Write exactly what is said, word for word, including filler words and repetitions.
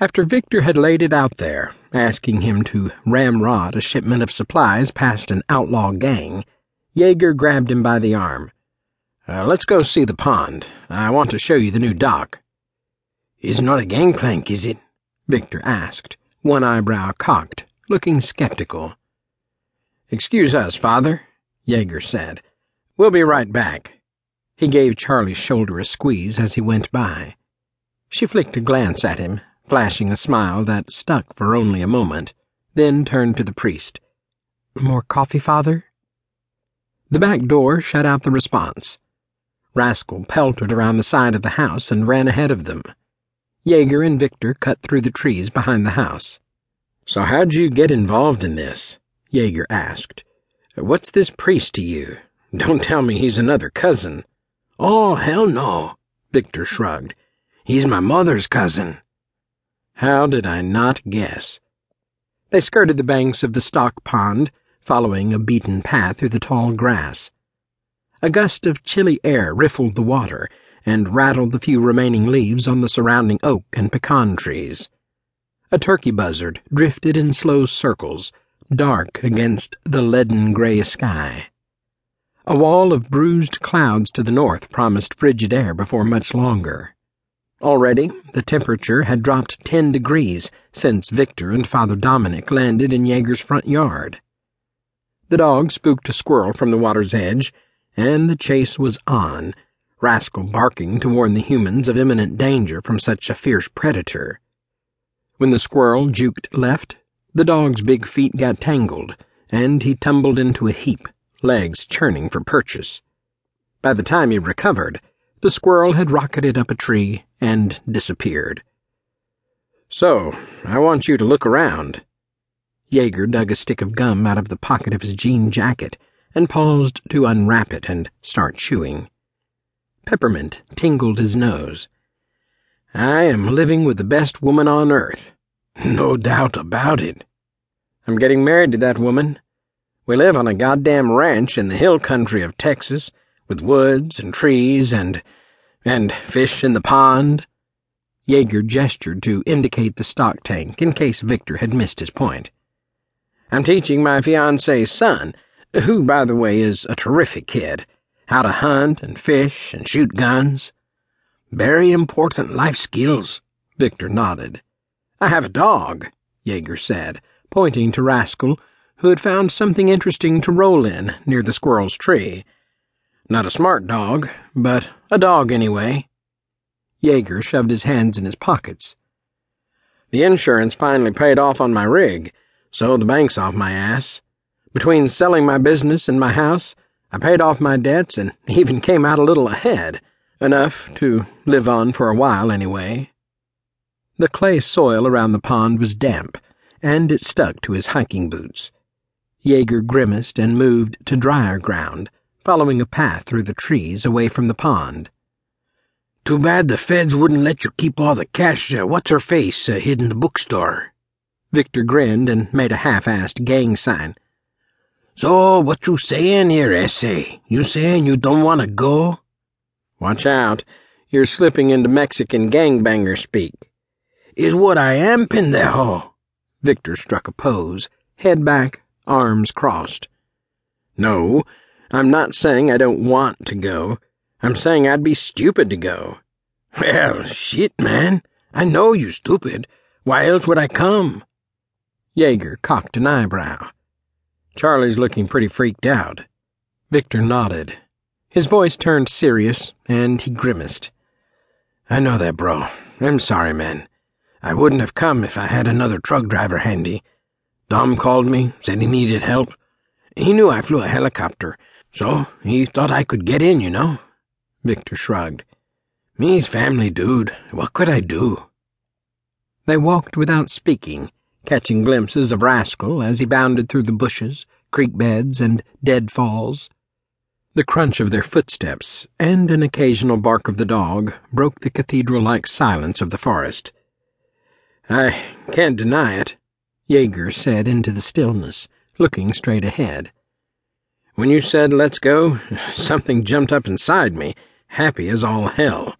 after Victor had laid it out there, asking him to ramrod a shipment of supplies past an outlaw gang, Yeager grabbed him by the arm. Uh, let's go see the pond. I want to show you the new dock. It's not a gangplank, is it? Victor asked, one eyebrow cocked, looking skeptical. Excuse us, Father, Yeager said. We'll be right back. He gave Charlie's shoulder a squeeze as he went by. She flicked a glance at him, flashing a smile that stuck for only a moment, then turned to the priest. More coffee, Father? The back door shut out the response. Rascal pelted around the side of the house and ran ahead of them. Yeager and Victor cut through the trees behind the house. So how'd you get involved in this? Yeager asked. What's this priest to you? Don't tell me he's another cousin. Oh, hell no, Victor shrugged. He's my mother's cousin. How did I not guess? They skirted the banks of the stock pond, following a beaten path through the tall grass. A gust of chilly air riffled the water and rattled the few remaining leaves on the surrounding oak and pecan trees. A turkey buzzard drifted in slow circles, dark against the leaden gray sky. A wall of bruised clouds to the north promised frigid air before much longer. Already, the temperature had dropped ten degrees since Victor and Father Dominic landed in Yeager's front yard. The dog spooked a squirrel from the water's edge, and the chase was on, Rascal barking to warn the humans of imminent danger from such a fierce predator. When the squirrel juked left, the dog's big feet got tangled, and he tumbled into a heap, legs churning for purchase. By the time he recovered, the squirrel had rocketed up a tree and disappeared. So, I want you to look around. Yeager dug a stick of gum out of the pocket of his jean jacket and paused to unwrap it and start chewing. Peppermint tingled his nose. I am living with the best woman on earth. No doubt about it. I'm getting married to that woman. We live on a goddamn ranch in the hill country of Texas, with woods and trees and, and fish in the pond. Yeager gestured to indicate the stock tank in case Victor had missed his point. I'm teaching my fiancé's son, who, by the way, is a terrific kid, how to hunt and fish and shoot guns. Very important life skills, Victor nodded. I have a dog, Yeager said, pointing to Rascal, who had found something interesting to roll in near the squirrel's tree. Not a smart dog, but a dog anyway. Yeager shoved his hands in his pockets. The insurance finally paid off on my rig, so the bank's off my ass. Between selling my business and my house, I paid off my debts and even came out a little ahead, enough to live on for a while anyway. The clay soil around the pond was damp, and it stuck to his hiking boots. Yeager grimaced and moved to drier ground, following a path through the trees away from the pond. Too bad the feds wouldn't let you keep all the cash, uh, what's-her-face, uh, hid in the bookstore. Victor grinned and made a half-assed gang sign. So, what you saying here, S A? You saying you don't want to go? Watch out. You're slipping into Mexican gangbanger speak. Is what I am, Pendejo. Victor struck a pose, head back, arms crossed. No, I'm not saying I don't want to go. I'm saying I'd be stupid to go. Well, shit, man. I know you stupid. Why else would I come? Yeager cocked an eyebrow. Charlie's looking pretty freaked out. Victor nodded. His voice turned serious, and he grimaced. I know that, bro. I'm sorry, man. I wouldn't have come if I had another truck driver handy. Dom called me, said he needed help. He knew I flew a helicopter, so he thought I could get in, you know. Victor shrugged. Me's family, dude. What could I do? They walked without speaking, catching glimpses of Rascal as he bounded through the bushes, creek beds, and dead falls. The crunch of their footsteps and an occasional bark of the dog broke the cathedral-like silence of the forest. I can't deny it, Yeager said into the stillness, looking straight ahead. When you said, let's go, something jumped up inside me, happy as all hell.